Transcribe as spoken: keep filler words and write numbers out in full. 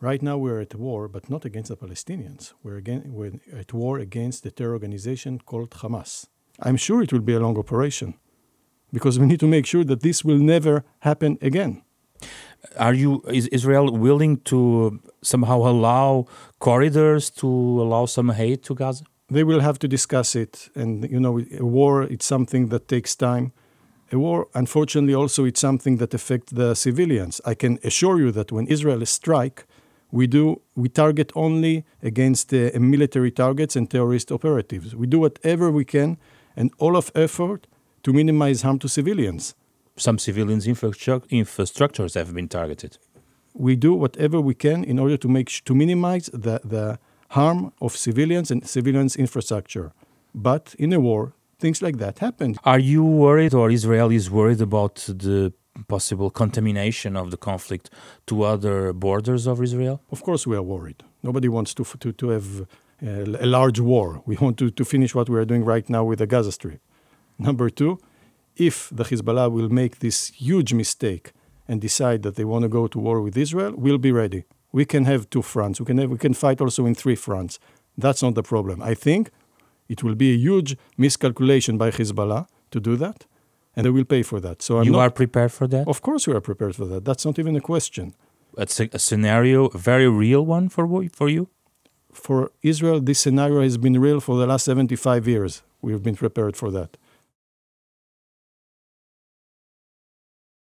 Right now we're at war, but not against the Palestinians. We're, again, we're at war against the terror organization called Hamas. I'm sure it will be a long operation, because we need to make sure that this will never happen again. Are you, is Israel willing to somehow allow corridors to allow some aid to Gaza? They will have to discuss it. And, you know, a war, it's something that takes time. A war, unfortunately, also it's something that affects the civilians. I can assure you that when Israel strikes, we do we target only against uh, military targets and terrorist operatives. We do whatever we can, and all of effort to minimize harm to civilians. Some civilians' infrastruct- infrastructures have been targeted. We do whatever we can in order to make sh- to minimize the, the harm of civilians and civilians' infrastructure. But in a war, things like that happen. Are you worried, or Israel is worried, about the possible contamination of the conflict to other borders of Israel? Of course we are worried. Nobody wants to to, to have a large war. We want to, to finish what we are doing right now with the Gaza Strip. Number two, if the Hezbollah will make this huge mistake and decide that they want to go to war with Israel, we'll be ready. We can have two fronts. We can have, we can fight also in three fronts. That's not the problem. I think it will be a huge miscalculation by Hezbollah to do that, and they will pay for that. So I'm You not, are prepared for that? Of course we are prepared for that. That's not even a question. That's a, a scenario, a very real one for for you? For Israel, this scenario has been real for the last seventy-five years. We've been prepared for that.